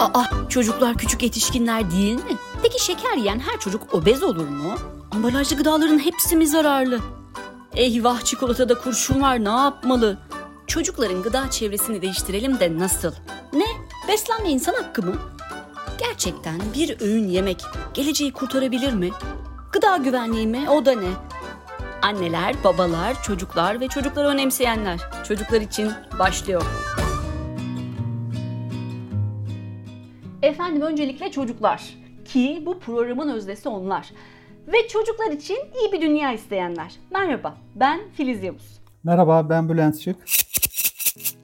Aa, çocuklar küçük yetişkinler değil mi? Peki şeker yiyen her çocuk obez olur mu? Ambalajlı gıdaların hepsi mi zararlı? Eyvah, çikolatada kurşun var, ne yapmalı? Çocukların gıda çevresini değiştirelim de nasıl? Ne? Beslenme insan hakkı mı? Gerçekten bir öğün yemek geleceği kurtarabilir mi? Gıda güvenliği mi? O da ne? Anneler, babalar, çocuklar ve çocukları önemseyenler. Çocuklar için başlıyor. Efendim, öncelikle çocuklar ki bu programın öznesi onlar ve çocuklar için iyi bir dünya isteyenler. Merhaba, ben Filiz Yavuz. Merhaba, ben Bülent Çık.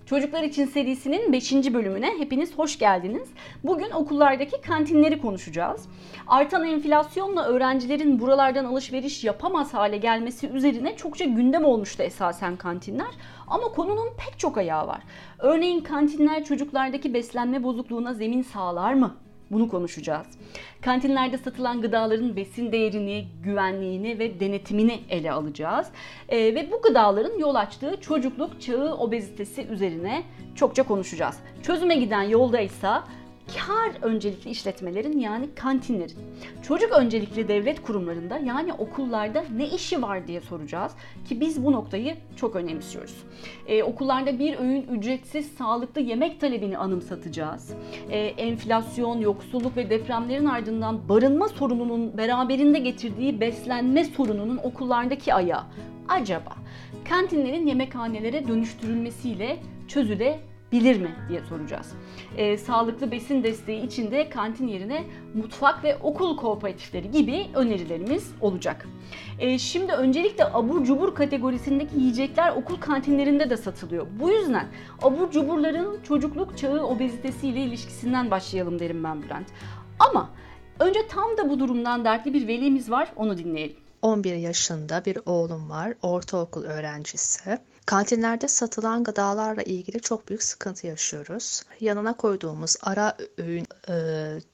Çocuklar için serisinin 5. bölümüne hepiniz hoş geldiniz. Bugün okullardaki kantinleri konuşacağız. Artan enflasyonla öğrencilerin buralardan alışveriş yapamaz hale gelmesi üzerine çokça gündem olmuştu esasen kantinler. Ama konunun pek çok ayağı var. Örneğin kantinler çocuklardaki beslenme bozukluğuna zemin sağlar mı? Bunu konuşacağız. Kantinlerde satılan gıdaların besin değerini, güvenliğini ve denetimini ele alacağız. Ve bu gıdaların yol açtığı çocukluk çağı obezitesi üzerine çokça konuşacağız. Çözüme giden yolda ise kar öncelikli işletmelerin yani kantinlerin, çocuk öncelikli devlet kurumlarında yani okullarda ne işi var diye soracağız ki biz bu noktayı çok önemsiyoruz. Okullarda bir öğün ücretsiz sağlıklı yemek talebini anımsatacağız. Enflasyon, yoksulluk ve depremlerin ardından barınma sorununun beraberinde getirdiği beslenme sorununun okullardaki ayağı. Acaba kantinlerin yemekhanelere dönüştürülmesiyle çözülebilir mi diye soracağız. Sağlıklı besin desteği için de kantin yerine mutfak ve okul kooperatifleri gibi önerilerimiz olacak. Şimdi öncelikle abur cubur kategorisindeki yiyecekler okul kantinlerinde de satılıyor. Bu yüzden abur cuburların çocukluk çağı obezitesiyle ilişkisinden başlayalım derim ben Bülent. Ama önce tam da bu durumdan dertli bir velimiz var, onu dinleyelim. 11 yaşında bir oğlum var, ortaokul öğrencisi. Kantinlerde satılan gıdalarla ilgili çok büyük sıkıntı yaşıyoruz. Yanına koyduğumuz ara öğün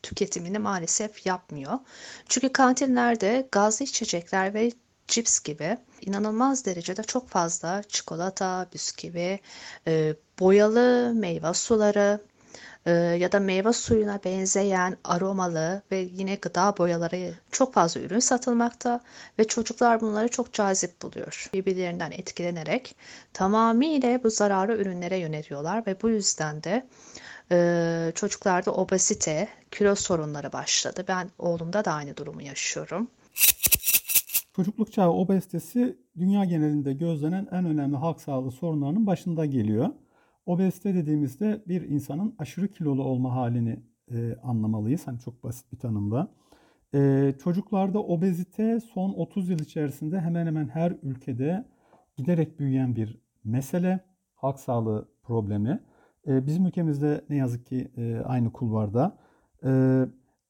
tüketimini maalesef yapmıyor. Çünkü kantinlerde gazlı içecekler ve cips gibi inanılmaz derecede çok fazla çikolata, bisküvi, boyalı meyve suları ya da meyve suyuna benzeyen aromalı ve yine gıda boyaları çok fazla ürün satılmakta ve çocuklar bunları çok cazip buluyor. Birbirlerinden etkilenerek tamamıyla bu zararlı ürünlere yöneliyorlar ve bu yüzden de çocuklarda obezite, kilo sorunları başladı. Ben oğlumda da aynı durumu yaşıyorum. Çocukluk çağı obezitesi dünya genelinde gözlenen en önemli halk sağlığı sorunlarının başında geliyor. Obezite dediğimizde bir insanın aşırı kilolu olma halini anlamalıyız. Hani çok basit bir tanımla. Çocuklarda obezite son 30 yıl içerisinde hemen hemen her ülkede giderek büyüyen bir mesele. Halk sağlığı problemi. Bizim ülkemizde ne yazık ki aynı kulvarda.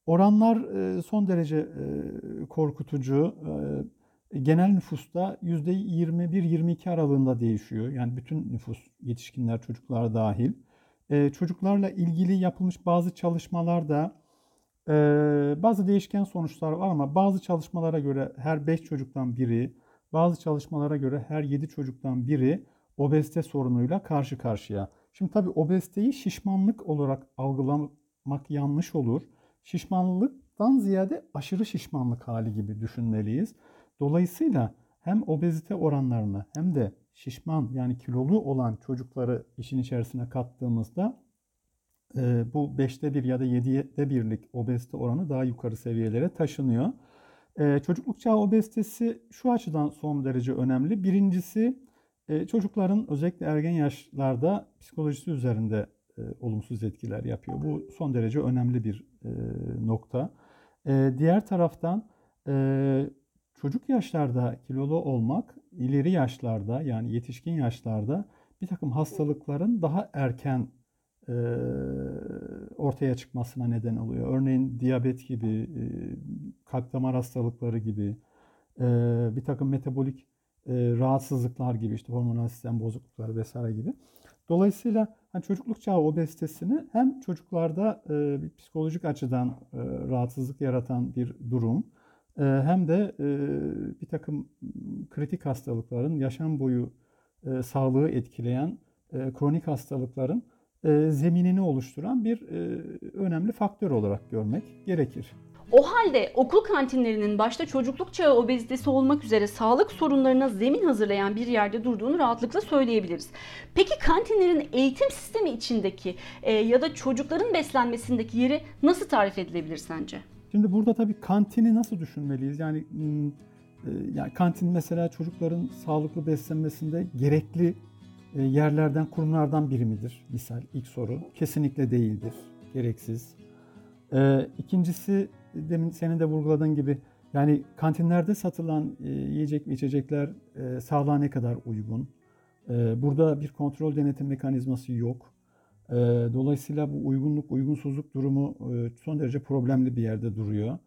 Oranlar son derece korkutucu. Genel nüfusta %21-22 aralığında değişiyor. Yani bütün nüfus, yetişkinler, çocuklar dahil. Çocuklarla ilgili yapılmış bazı çalışmalarda bazı değişken sonuçlar var ama bazı çalışmalara göre her 5 çocuktan biri, bazı çalışmalara göre her 7 çocuktan biri obezite sorunuyla karşı karşıya. Şimdi tabii obeziteyi şişmanlık olarak algılamak yanlış olur. Şişmanlıktan ziyade aşırı şişmanlık hali gibi düşünmeliyiz. Dolayısıyla hem obezite oranlarını hem de şişman yani kilolu olan çocukları işin içerisine kattığımızda bu 5'te 1 ya da 7'de 1'lik obezite oranı daha yukarı seviyelere taşınıyor. Çocukluk çağı obezitesi şu açıdan son derece önemli. Birincisi çocukların özellikle ergen yaşlarda psikolojisi üzerinde olumsuz etkiler yapıyor. Bu son derece önemli bir nokta. Diğer taraftan çocuk yaşlarda kilolu olmak, ileri yaşlarda yani yetişkin yaşlarda bir takım hastalıkların daha erken ortaya çıkmasına neden oluyor. Örneğin diyabet gibi, kalp damar hastalıkları gibi, bir takım metabolik rahatsızlıklar gibi, işte hormonal sistem bozuklukları vesaire gibi. Dolayısıyla hani çocukluk çağı obezitesini hem çocuklarda bir psikolojik açıdan rahatsızlık yaratan bir durum, hem de bir takım kritik hastalıkların, yaşam boyu sağlığı etkileyen kronik hastalıkların zeminini oluşturan bir önemli faktör olarak görmek gerekir. O halde okul kantinlerinin başta çocukluk çağı obezitesi olmak üzere sağlık sorunlarına zemin hazırlayan bir yerde durduğunu rahatlıkla söyleyebiliriz. Peki kantinlerin eğitim sistemi içindeki ya da çocukların beslenmesindeki yeri nasıl tarif edilebilir sence? Şimdi burada tabii kantini nasıl düşünmeliyiz? Yani kantin mesela çocukların sağlıklı beslenmesinde gerekli yerlerden, kurumlardan biri midir? Misal ilk soru. Kesinlikle değildir. Gereksiz. İkincisi, demin senin de vurguladığın gibi yani kantinlerde satılan yiyecek ve içecekler sağlığa ne kadar uygun? Burada bir kontrol denetim mekanizması yok. Dolayısıyla bu uygunluk, uygunsuzluk durumu son derece problemli bir yerde duruyor.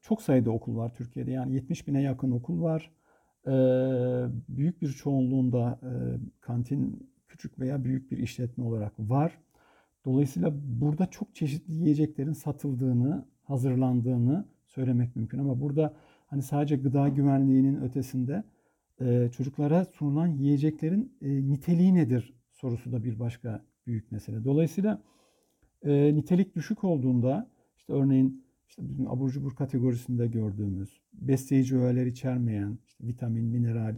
Çok sayıda okul var Türkiye'de. Yani 70.000'e yakın okul var. Büyük bir çoğunluğunda kantin küçük veya büyük bir işletme olarak var. Dolayısıyla burada çok çeşitli yiyeceklerin satıldığını, hazırlandığını söylemek mümkün. Ama burada hani sadece gıda güvenliğinin ötesinde çocuklara sunulan yiyeceklerin niteliği nedir sorusu da bir başka büyük mesele. Dolayısıyla nitelik düşük olduğunda işte örneğin bizim abur cubur kategorisinde gördüğümüz besleyici öğeler içermeyen işte vitamin, mineral,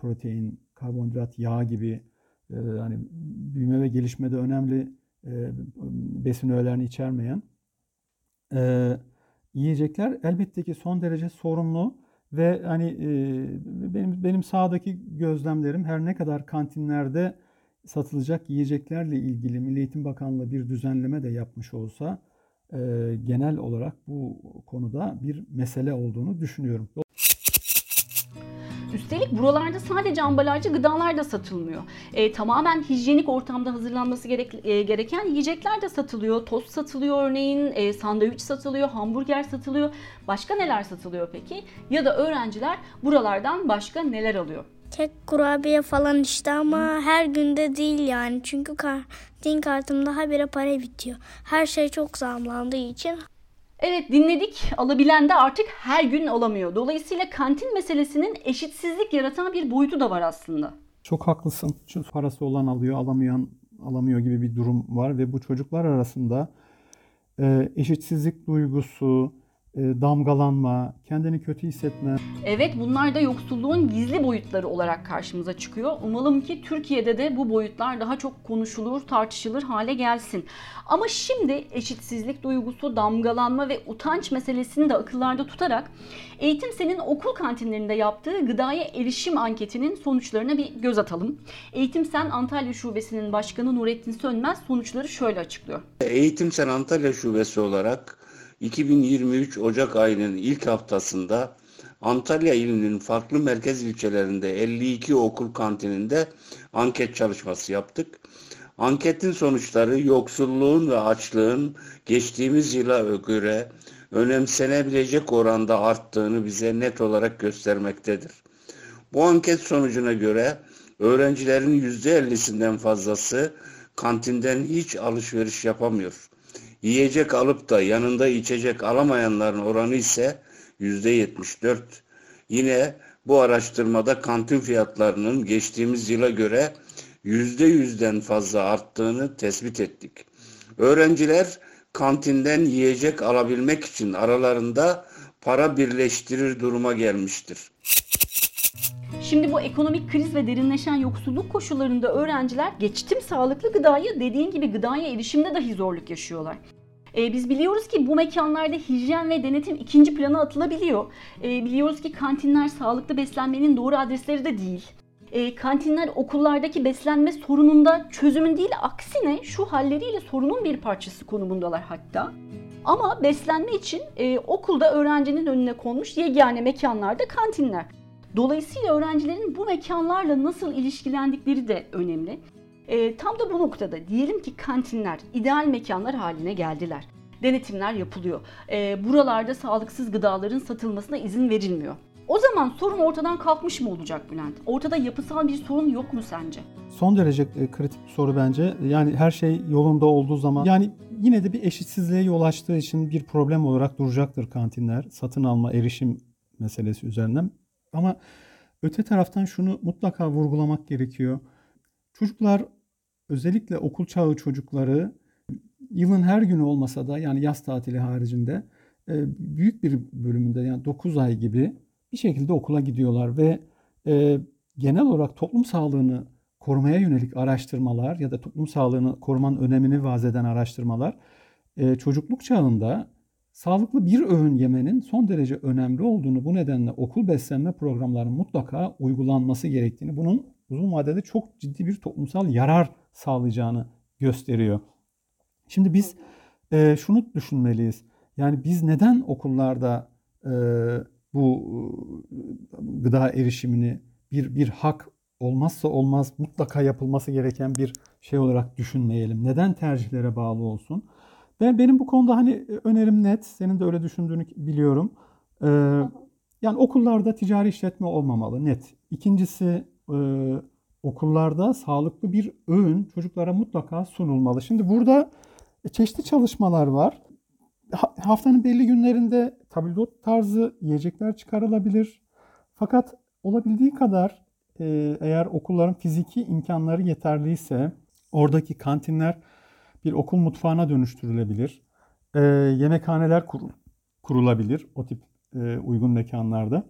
protein, karbonhidrat, yağ gibi hani büyüme ve gelişmede önemli besin öğelerini içermeyen yiyecekler elbette ki son derece sorunlu ve hani benim sahadaki gözlemlerim her ne kadar kantinlerde satılacak yiyeceklerle ilgili Milli Eğitim Bakanlığı bir düzenleme de yapmış olsa genel olarak bu konuda bir mesele olduğunu düşünüyorum. Üstelik buralarda sadece ambalajlı gıdalar da satılmıyor. Tamamen hijyenik ortamda hazırlanması gereken yiyecekler de satılıyor. Tost satılıyor örneğin, sandviç satılıyor, hamburger satılıyor. Başka neler satılıyor peki? Ya da öğrenciler buralardan başka neler alıyor? Kek, kurabiye falan işte ama her günde değil yani. Çünkü din kartım daha bire para bitiyor. Her şey çok zamlandığı için. Evet, dinledik. Alabilen de artık her gün alamıyor. Dolayısıyla kantin meselesinin eşitsizlik yaratan bir boyutu da var aslında. Çok haklısın. Çünkü parası olan alıyor, alamayan alamıyor gibi bir durum var. Ve bu çocuklar arasında eşitsizlik duygusu, damgalanma, kendini kötü hissetme. Evet, bunlar da yoksulluğun gizli boyutları olarak karşımıza çıkıyor. Umalım ki Türkiye'de de bu boyutlar daha çok konuşulur, tartışılır hale gelsin. Ama şimdi eşitsizlik duygusu, damgalanma ve utanç meselesini de akıllarda tutarak Eğitimsen'in okul kantinlerinde yaptığı gıdaya erişim anketinin sonuçlarına bir göz atalım. Eğitimsen Antalya Şubesi'nin başkanı Nurettin Sönmez sonuçları şöyle açıklıyor. Eğitimsen Antalya Şubesi olarak 2023 Ocak ayının ilk haftasında Antalya ilinin farklı merkez ilçelerinde 52 okul kantininde anket çalışması yaptık. Anketin sonuçları yoksulluğun ve açlığın geçtiğimiz yıla göre önemsenebilecek oranda arttığını bize net olarak göstermektedir. Bu anket sonucuna göre öğrencilerin %50'sinden fazlası kantinden hiç alışveriş yapamıyor. Yiyecek alıp da yanında içecek alamayanların oranı ise %74. Yine bu araştırmada kantin fiyatlarının geçtiğimiz yıla göre %100'den fazla arttığını tespit ettik. Öğrenciler kantinden yiyecek alabilmek için aralarında para birleştirir duruma gelmiştir. Şimdi bu ekonomik kriz ve derinleşen yoksulluk koşullarında öğrenciler geçtim sağlıklı gıdayı, dediğin gibi gıdaya erişimde dahi zorluk yaşıyorlar. Biz biliyoruz ki bu mekanlarda hijyen ve denetim ikinci plana atılabiliyor. Biliyoruz ki kantinler sağlıklı beslenmenin doğru adresleri de değil. Kantinler okullardaki beslenme sorununda çözümün değil, aksine şu halleriyle sorunun bir parçası konumundalar hatta. Ama beslenme için okulda öğrencinin önüne konmuş yegane mekanlarda kantinler. Dolayısıyla öğrencilerin bu mekanlarla nasıl ilişkilendikleri de önemli. Tam da bu noktada diyelim ki kantinler ideal mekanlar haline geldiler. Denetimler yapılıyor. Buralarda sağlıksız gıdaların satılmasına izin verilmiyor. O zaman sorun ortadan kalkmış mı olacak Bülent? Ortada yapısal bir sorun yok mu sence? Son derece kritik bir soru bence. Yani her şey yolunda olduğu zaman yani yine de bir eşitsizliğe yol açtığı için bir problem olarak duracaktır kantinler. Satın alma, erişim meselesi üzerinden. Ama öte taraftan şunu mutlaka vurgulamak gerekiyor. Çocuklar özellikle okul çağı çocukları yılın her günü olmasa da, yani yaz tatili haricinde büyük bir bölümünde, yani 9 ay gibi bir şekilde okula gidiyorlar ve genel olarak toplum sağlığını korumaya yönelik araştırmalar ya da toplum sağlığını korumanın önemini vaz eden araştırmalar çocukluk çağında sağlıklı bir öğün yemenin son derece önemli olduğunu, bu nedenle okul beslenme programlarının mutlaka uygulanması gerektiğini, bunun uzun vadede çok ciddi bir toplumsal yarar sağlayacağını gösteriyor. Şimdi biz şunu düşünmeliyiz. Yani biz neden okullarda bu gıda erişimini bir hak, olmazsa olmaz, mutlaka yapılması gereken bir şey olarak düşünmeyelim? Neden tercihlere bağlı olsun? Benim bu konuda hani önerim net. Senin de öyle düşündüğünü biliyorum. Yani okullarda ticari işletme olmamalı, net. İkincisi, okullarda sağlıklı bir öğün çocuklara mutlaka sunulmalı. Şimdi burada çeşitli çalışmalar var. Haftanın belli günlerinde tabldot tarzı yiyecekler çıkarılabilir. Fakat olabildiği kadar eğer okulların fiziki imkanları yeterliyse oradaki kantinler bir okul mutfağına dönüştürülebilir. Yemekhaneler kurulabilir o tip uygun mekanlarda.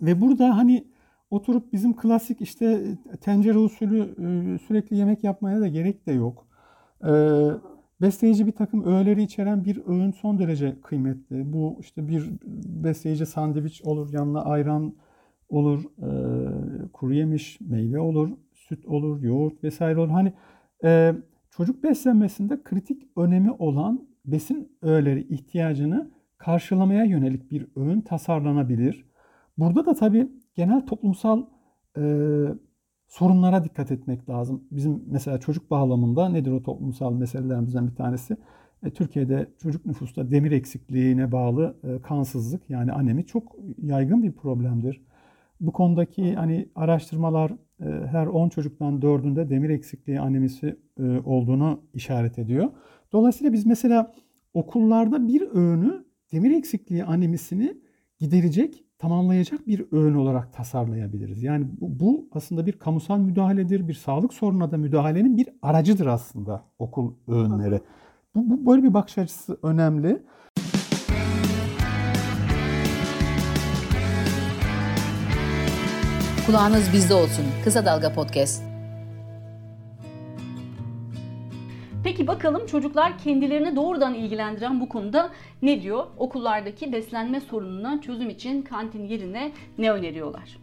Ve burada hani oturup bizim klasik işte tencere usulü sürekli yemek yapmaya da gerek de yok. Besleyici bir takım öğeleri içeren bir öğün son derece kıymetli. Bu işte bir besleyici sandviç olur, yanına ayran olur, kuru yemiş, meyve olur, süt olur, yoğurt vesaire olur. Hani çocuk beslenmesinde kritik önemi olan besin öğeleri ihtiyacını karşılamaya yönelik bir öğün tasarlanabilir. Burada da tabii genel toplumsal sorunlara dikkat etmek lazım. Bizim mesela çocuk bağlamında nedir o toplumsal meselelerimizden bir tanesi? Türkiye'de çocuk nüfusta demir eksikliğine bağlı kansızlık, yani anemi çok yaygın bir problemdir. Bu konudaki hani araştırmalar her 10 çocuktan 4'ünde demir eksikliği anemisi olduğunu işaret ediyor. Dolayısıyla biz mesela okullarda bir öğünü demir eksikliği anemisini giderecek, tamamlayacak bir öğün olarak tasarlayabiliriz. Yani bu aslında bir kamusal müdahaledir. Bir sağlık sorununa da müdahalenin bir aracıdır aslında okul öğünleri. Bu böyle bir bakış açısı önemli. Kulağınız bizde olsun. Kısa Dalga Podcast. Peki bakalım çocuklar kendilerini doğrudan ilgilendiren bu konuda ne diyor? Okullardaki beslenme sorununa çözüm için kantin yerine ne öneriyorlar?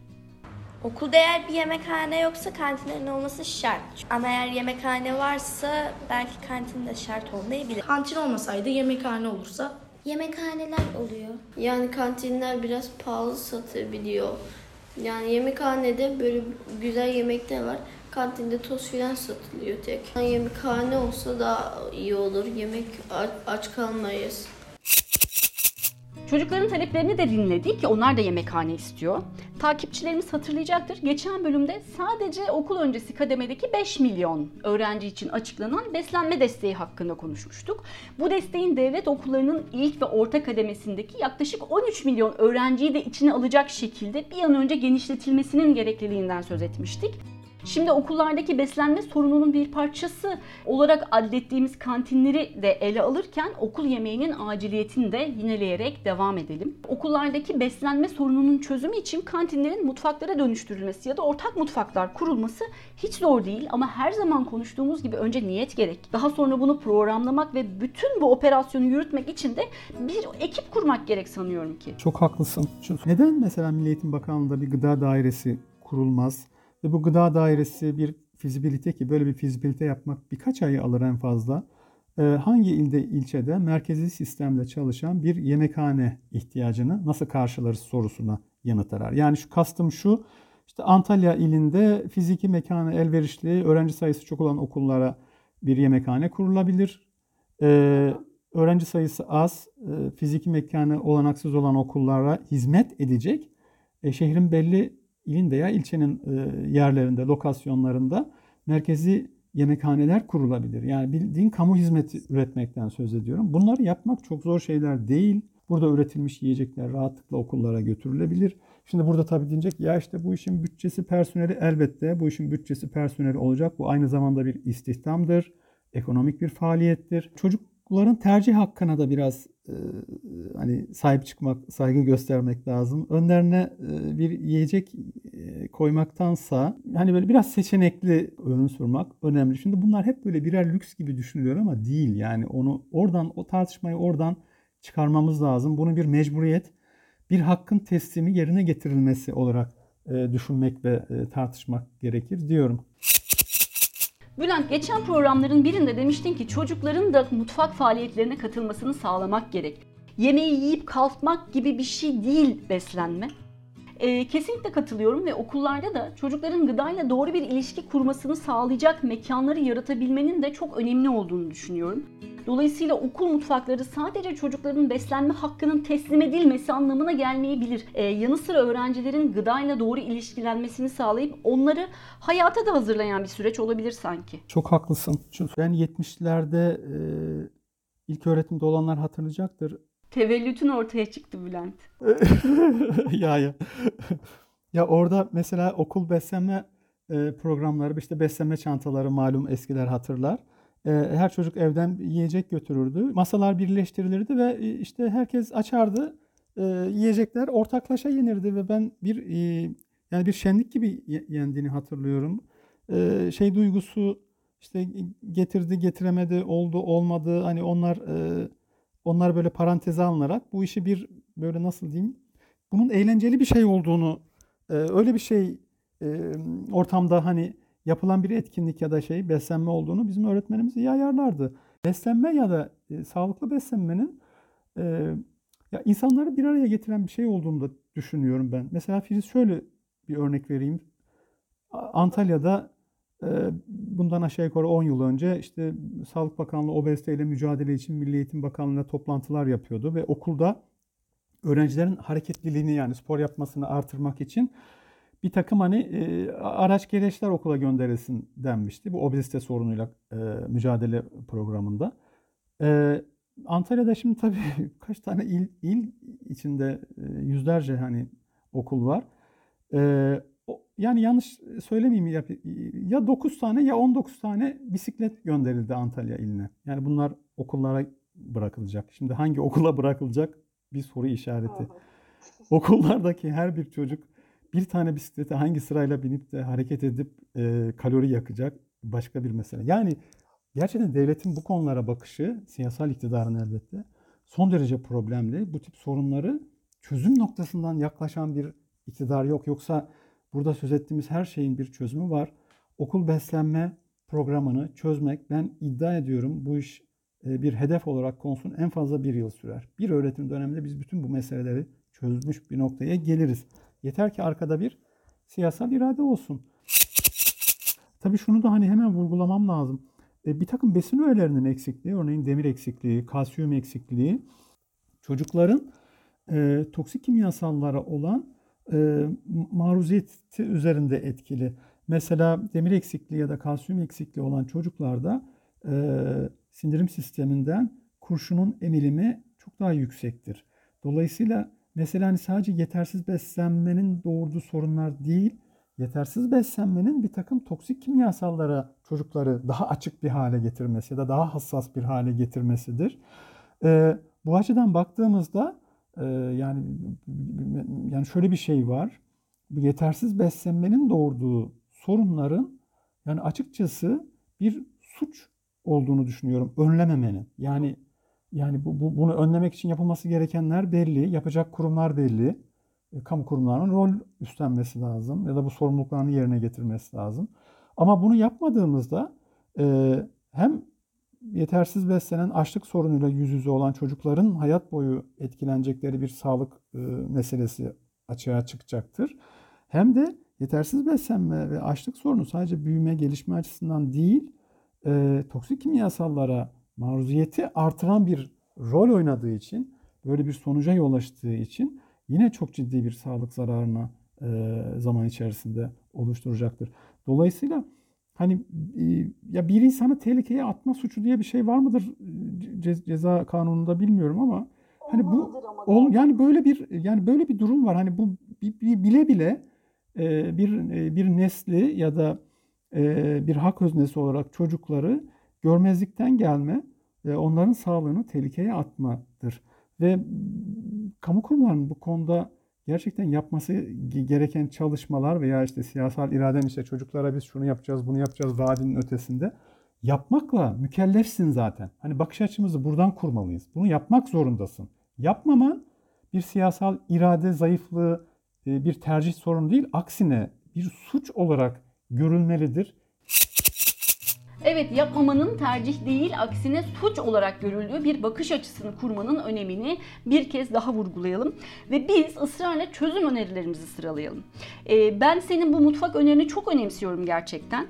Okulda eğer bir yemekhane yoksa kantinlerin olması şart. Ama eğer yemekhane varsa belki kantin de şart olmayabilir. Kantin olmasaydı yemekhane olursa? Yemekhaneler oluyor. Yani kantinler biraz pahalı satabiliyor. Yani yemekhanede böyle güzel yemekler var. Kantinde toz filan satılıyor tek. Yani yemekhane olsa daha iyi olur. Yemek aç kalmayız. Çocukların taleplerini de dinledik. Onlar da yemekhane istiyor. Takipçilerimiz hatırlayacaktır. Geçen bölümde sadece okul öncesi kademedeki 5 milyon öğrenci için açıklanan beslenme desteği hakkında konuşmuştuk. Bu desteğin devlet okullarının ilk ve orta kademesindeki yaklaşık 13 milyon öğrenciyi de içine alacak şekilde bir an önce genişletilmesinin gerekliliğinden söz etmiştik. Şimdi okullardaki beslenme sorununun bir parçası olarak adlettiğimiz kantinleri de ele alırken okul yemeğinin aciliyetini de yineleyerek devam edelim. Okullardaki beslenme sorununun çözümü için kantinlerin mutfaklara dönüştürülmesi ya da ortak mutfaklar kurulması hiç zor değil, ama her zaman konuştuğumuz gibi önce niyet gerek. Daha sonra bunu programlamak ve bütün bu operasyonu yürütmek için de bir ekip kurmak gerek sanıyorum ki. Çok haklısın. Neden mesela Milli Eğitim Bakanlığı'nda bir gıda dairesi kurulmaz? Ve bu gıda dairesi bir fizibilite, ki böyle bir fizibilite yapmak birkaç ay alır en fazla. Hangi ilde, ilçede merkezi sistemle çalışan bir yemekhane ihtiyacını nasıl karşılarız sorusuna yanıt arar. Yani şu kastım şu, işte Antalya ilinde fiziki mekana elverişli, öğrenci sayısı çok olan okullara bir yemekhane kurulabilir. Öğrenci sayısı az, fiziki mekanı olanaksız olan okullara hizmet edecek şehrin belli ilin veya ilçenin yerlerinde, lokasyonlarında merkezi yemekhaneler kurulabilir. Yani bildiğin kamu hizmeti üretmekten söz ediyorum. Bunları yapmak çok zor şeyler değil. Burada üretilmiş yiyecekler rahatlıkla okullara götürülebilir. Şimdi burada tabii diyecek ya işte bu işin bütçesi personeli elbette. Bu işin bütçesi personeli olacak. Bu aynı zamanda bir istihdamdır. Ekonomik bir faaliyettir. Çocukların tercih hakkına da biraz hani sahip çıkmak, saygı göstermek lazım. Önlerine bir yiyecek koymaktansa hani böyle biraz seçenekli ürün sunmak önemli. Şimdi bunlar hep böyle birer lüks gibi düşünülüyor ama değil. Yani onu oradan, o tartışmayı oradan çıkarmamız lazım. Bunu bir mecburiyet, bir hakkın teslimi yerine getirilmesi olarak düşünmek ve tartışmak gerekir diyorum. Bülent, geçen programların birinde demiştin ki çocukların da mutfak faaliyetlerine katılmasını sağlamak gerek. Yemeği yiyip kalkmak gibi bir şey değil beslenme. Kesinlikle katılıyorum ve okullarda da çocukların gıdayla doğru bir ilişki kurmasını sağlayacak mekanları yaratabilmenin de çok önemli olduğunu düşünüyorum. Dolayısıyla okul mutfakları sadece çocukların beslenme hakkının teslim edilmesi anlamına gelmeyebilir. Yanı sıra öğrencilerin gıdayla doğru ilişkilenmesini sağlayıp onları hayata da hazırlayan bir süreç olabilir sanki. Çok haklısın. Çünkü ben 70'lerde ilköğretimde olanlar hatırlayacaktır. Tevellütün ortaya çıktı Bülent. Ya orada mesela okul beslenme programları, işte beslenme çantaları malum eskiler hatırlar. Her çocuk evden yiyecek götürürdü. Masalar birleştirilirdi ve işte herkes açardı. Yiyecekler ortaklaşa yenirdi ve ben bir şenlik gibi yendiğini hatırlıyorum. Şey duygusu işte getirdi, getiremedi, oldu, olmadı. Hani onlar böyle paranteze alınarak bu işi bir böyle nasıl diyeyim? Bunun eğlenceli bir şey olduğunu, öyle bir şey ortamda hani yapılan bir etkinlik ya da şey beslenme olduğunu bizim öğretmenimiz iyi ayarlardı. Beslenme ya da sağlıklı beslenmenin ya insanları bir araya getiren bir şey olduğunu da düşünüyorum ben. Mesela Filiz şöyle bir örnek vereyim. Antalya'da bundan aşağı yukarı 10 yıl önce işte Sağlık Bakanlığı obeziteyle mücadele için Milli Eğitim Bakanlığı'na toplantılar yapıyordu ve okulda öğrencilerin hareketliliğini yani spor yapmasını artırmak için bir takım araç gereçler okula gönderilsin denmişti. Bu obezite sorunuyla mücadele programında. Antalya'da şimdi tabii kaç tane il içinde yüzlerce okul var. Yani yanlış söylemeyeyim ya 9 tane ya 19 tane bisiklet gönderildi Antalya iline. Yani bunlar okullara bırakılacak. Şimdi hangi okula bırakılacak bir soru işareti. Okullardaki her bir çocuk bir tane bisiklete hangi sırayla binip de hareket edip kalori yakacak başka bir mesele. Yani gerçekten devletin bu konulara bakışı, siyasal iktidarın elbette son derece problemli. Bu tip sorunları çözüm noktasından yaklaşan bir iktidar yok. Yoksa burada söz ettiğimiz her şeyin bir çözümü var. Okul beslenme programını çözmek, ben iddia ediyorum bu iş bir hedef olarak konsun en fazla bir yıl sürer. Bir öğretim döneminde biz bütün bu meseleleri çözmüş bir noktaya geliriz. Yeter ki arkada bir siyasal irade olsun. Tabii şunu da hemen vurgulamam lazım. Bir takım besin öğelerinin eksikliği, örneğin demir eksikliği, kalsiyum eksikliği, çocukların toksik kimyasallara olan maruziyeti üzerinde etkili. Mesela demir eksikliği ya da kalsiyum eksikliği olan çocuklarda sindirim sisteminden kurşunun emilimi çok daha yüksektir. Dolayısıyla mesela sadece yetersiz beslenmenin doğurduğu sorunlar değil, yetersiz beslenmenin bir takım toksik kimyasallara çocukları daha açık bir hale getirmesi ya da daha hassas bir hale getirmesidir. Bu açıdan baktığımızda yani şöyle bir şey var. Bu yetersiz beslenmenin doğurduğu sorunların açıkçası bir suç olduğunu düşünüyorum. Önlememenin. Yani bunu önlemek için yapılması gerekenler belli, yapacak kurumlar belli. Kamu kurumlarının rol üstlenmesi lazım ya da bu sorumluluklarını yerine getirmesi lazım. Ama bunu yapmadığımızda hem yetersiz beslenen açlık sorunuyla yüz yüze olan çocukların hayat boyu etkilenecekleri bir sağlık meselesi açığa çıkacaktır. Hem de yetersiz beslenme ve açlık sorunu sadece büyüme, gelişme açısından değil, toksik kimyasallara maruziyeti artıran bir rol oynadığı için, böyle bir sonuca yol açtığı için yine çok ciddi bir sağlık zararına zaman içerisinde oluşturacaktır. Dolayısıyla bir insanı tehlikeye atma suçu diye bir şey var mıdır ceza kanununda bilmiyorum ama Hani bu yani böyle bir durum var. Hani bu bile bile bir nesli ya da bir hak öznesi olarak çocukları görmezlikten gelme, onların sağlığını tehlikeye atmadır. Ve kamu kurumlarının bu konuda gerçekten yapması gereken çalışmalar veya işte siyasal iraden, işte çocuklara biz şunu yapacağız, bunu yapacağız vaadinin ötesinde yapmakla mükellefsin zaten. Hani bakış açımızı buradan kurmalıyız. Bunu yapmak zorundasın. Yapmaman bir siyasal irade zayıflığı, bir tercih sorunu değil, aksine bir suç olarak görülmelidir. Evet, yapmamanın tercih değil, aksine suç olarak görüldüğü bir bakış açısını kurmanın önemini bir kez daha vurgulayalım. Ve biz ısrarla çözüm önerilerimizi sıralayalım. Ben senin bu mutfak önerini çok önemsiyorum gerçekten.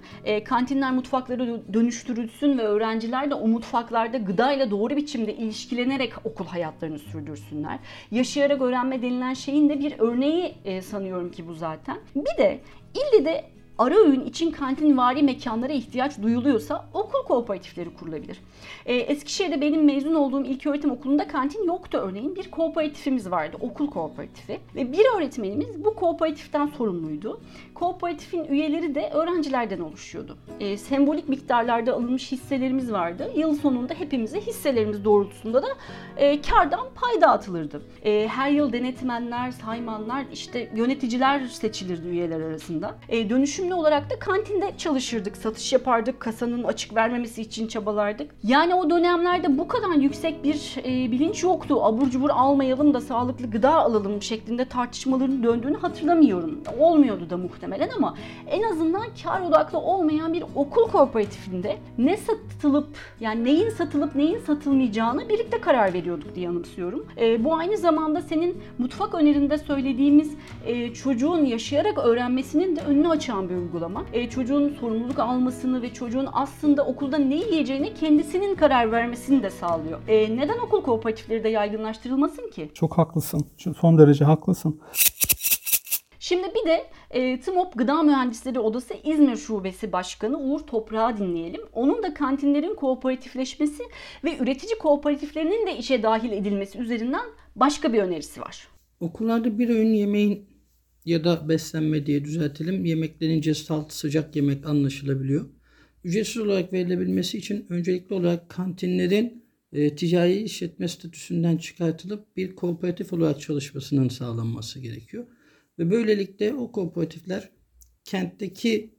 Kantinler mutfakları dönüştürülsün ve öğrenciler de o mutfaklarda gıdayla doğru biçimde ilişkilenerek okul hayatlarını sürdürsünler. Yaşayarak öğrenme denilen şeyin de bir örneği sanıyorum ki bu zaten. Bir de İlli'de ara öğün için kantinvari mekanlara ihtiyaç duyuluyorsa okul kooperatifleri kurulabilir. Eskişehir'de benim mezun olduğum ilköğretim okulunda kantin yoktu örneğin. Bir kooperatifimiz vardı, okul kooperatifi. Ve bir öğretmenimiz bu kooperatiften sorumluydu. Kooperatifin üyeleri de öğrencilerden oluşuyordu. Sembolik miktarlarda alınmış hisselerimiz vardı. Yıl sonunda hepimize hisselerimiz doğrultusunda da kardan pay dağıtılırdı. Her yıl denetmenler, saymanlar, işte yöneticiler seçilirdi üyeler arasında. Dönüşüm olarak da kantinde çalışırdık, satış yapardık, kasanın açık vermemesi için çabalardık. Yani o dönemlerde bu kadar yüksek bir bilinç yoktu. Abur cubur almayalım da sağlıklı gıda alalım şeklinde tartışmaların döndüğünü hatırlamıyorum. Olmuyordu da muhtemelen, ama en azından kar odaklı olmayan bir okul kooperatifinde ne satılıp, yani neyin satılıp neyin satılmayacağını birlikte karar veriyorduk diye anımsıyorum. Bu aynı zamanda senin mutfak önerinde söylediğimiz çocuğun yaşayarak öğrenmesinin de önünü açan bir uygulama. Çocuğun sorumluluk almasını ve çocuğun aslında okulda ne yiyeceğine kendisinin karar vermesini de sağlıyor. Neden okul kooperatifleri de yaygınlaştırılmasın ki? Çok haklısın. Son derece haklısın. Şimdi bir de TİMOP Gıda Mühendisleri Odası İzmir Şubesi Başkanı Uğur Toprağı dinleyelim. Onun da kantinlerin kooperatifleşmesi ve üretici kooperatiflerinin de işe dahil edilmesi üzerinden başka bir önerisi var. Okullarda bir öğün yemeğin ya da beslenme diye düzeltelim, yemeklerin cesalt sıcak yemek anlaşılabiliyor. Ücretsiz olarak verilebilmesi için öncelikli olarak kantinlerin ticari işletme statüsünden çıkartılıp bir kooperatif olarak çalışmasının sağlanması gerekiyor. Ve böylelikle o kooperatifler kentteki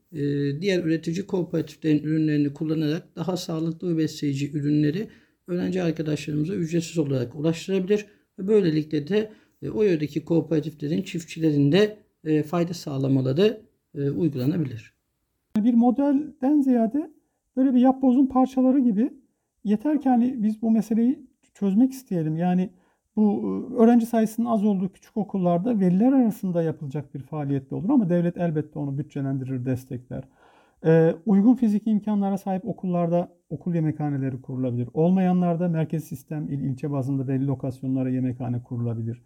diğer üretici kooperatiflerin ürünlerini kullanarak daha sağlıklı ve besleyici ürünleri öğrenci arkadaşlarımıza ücretsiz olarak ulaştırabilir. Ve böylelikle de o yöredeki kooperatiflerin çiftçilerinde fayda sağlamaları uygulanabilir. Bir modelden ziyade böyle bir yapbozun parçaları gibi, yeter ki hani biz bu meseleyi çözmek isteyelim. Yani bu öğrenci sayısının az olduğu küçük okullarda veliler arasında yapılacak bir faaliyette olur, ama devlet elbette onu bütçelendirir, destekler. Uygun fiziki imkanlara sahip okullarda okul yemekhaneleri kurulabilir. Olmayanlarda merkez sistem, ilçe bazında belli lokasyonlara yemekhane kurulabilir.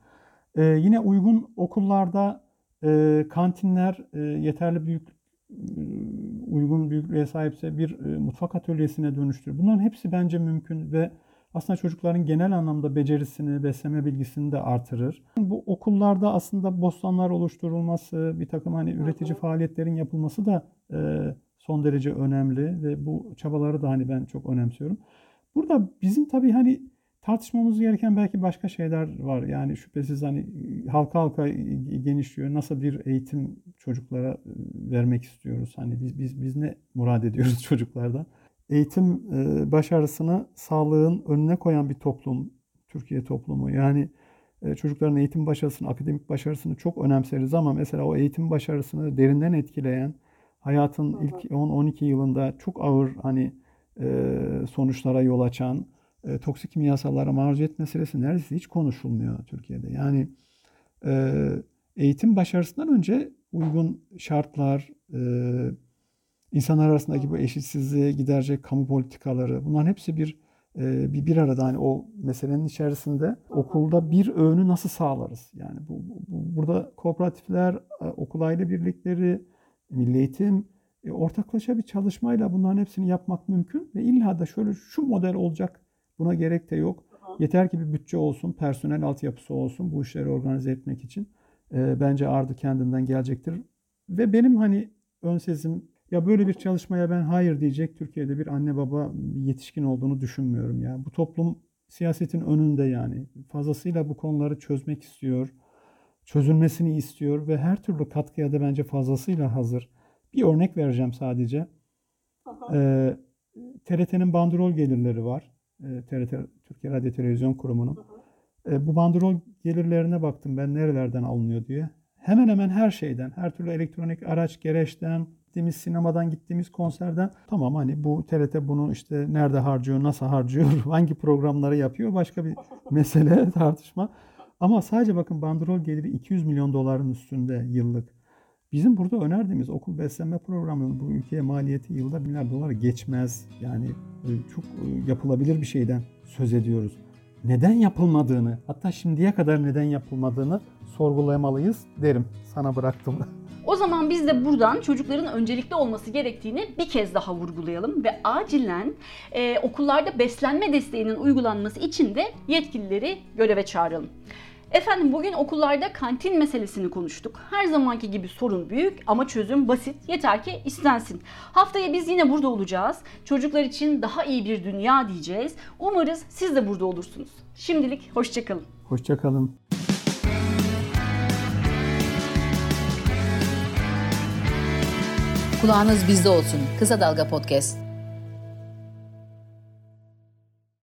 Yine uygun okullarda kantinler yeterli uygun büyüklüğe sahipse bir mutfak atölyesine dönüştür. Bunların hepsi bence mümkün ve aslında çocukların genel anlamda becerisini, besleme bilgisini de artırır. Bu okullarda aslında bostanlar oluşturulması, bir takım hani üretici faaliyetlerin yapılması da son derece önemli ve bu çabaları da hani ben çok önemsiyorum. Burada bizim tabii hani tartışmamız gereken belki başka şeyler var. Yani şüphesiz hani halka genişliyor. Nasıl bir eğitim çocuklara vermek istiyoruz? Hani biz ne murad ediyoruz çocuklardan? Eğitim başarısını sağlığın önüne koyan bir toplum, Türkiye toplumu. Yani çocukların eğitim başarısını, akademik başarısını çok önemseriz, ama mesela o eğitim başarısını derinden etkileyen, hayatın ilk 10-12 yılında çok ağır hani sonuçlara yol açan toksik kimyasallara maruz et meselesi neredeyse hiç konuşulmuyor Türkiye'de. Yani eğitim başarısından önce uygun şartlar, insanlar arasındaki bu eşitsizliği giderecek kamu politikaları, bunların hepsi bir arada hani o meselenin içerisinde okulda bir öğünü nasıl sağlarız? Yani burada kooperatifler, okul aile birlikleri, Milli Eğitim ortaklaşa bir çalışmayla bunların hepsini yapmak mümkün ve illa da şöyle şu model olacak, buna gerek de yok. Yeter ki bir bütçe olsun, personel altyapısı olsun bu işleri organize etmek için. Bence ardı kendinden gelecektir. Ve benim hani ön sezim, ya böyle bir çalışmaya ben hayır diyecek Türkiye'de bir anne baba yetişkin olduğunu düşünmüyorum ya. Bu toplum siyasetin önünde yani. Fazlasıyla bu konuları çözmek istiyor, çözülmesini istiyor ve her türlü katkıya da bence fazlasıyla hazır. Bir örnek vereceğim sadece. TRT'nin bandrol gelirleri var. TRT, Türkiye Radyo Televizyon Kurumu'nun. Bu bandrol gelirlerine baktım ben nerelerden alınıyor diye. Hemen hemen her şeyden, her türlü elektronik araç, gereçten, gittiğimiz sinemadan, gittiğimiz konserden. Tamam hani bu TRT bunu işte nerede harcıyor, nasıl harcıyor, hangi programları yapıyor başka bir mesele, tartışma. Ama sadece bakın bandrol geliri $200 milyon üstünde yıllık. Bizim burada önerdiğimiz okul beslenme programının bu ülkeye maliyeti yılda $1,000,000,000 geçmez. Yani çok yapılabilir bir şeyden söz ediyoruz. Neden yapılmadığını, hatta şimdiye kadar neden yapılmadığını sorgulamalıyız derim. Sana bıraktım. O zaman biz de buradan çocukların öncelikli olması gerektiğini bir kez daha vurgulayalım ve acilen okullarda beslenme desteğinin uygulanması için de yetkilileri göreve çağıralım. Efendim bugün okullarda kantin meselesini konuştuk. Her zamanki gibi sorun büyük ama çözüm basit. Yeter ki istensin. Haftaya biz yine burada olacağız. Çocuklar için daha iyi bir dünya diyeceğiz. Umarız siz de burada olursunuz. Şimdilik hoşça kalın. Hoşça kalın. Kulağınız bizde olsun. Kısa Dalga Podcast.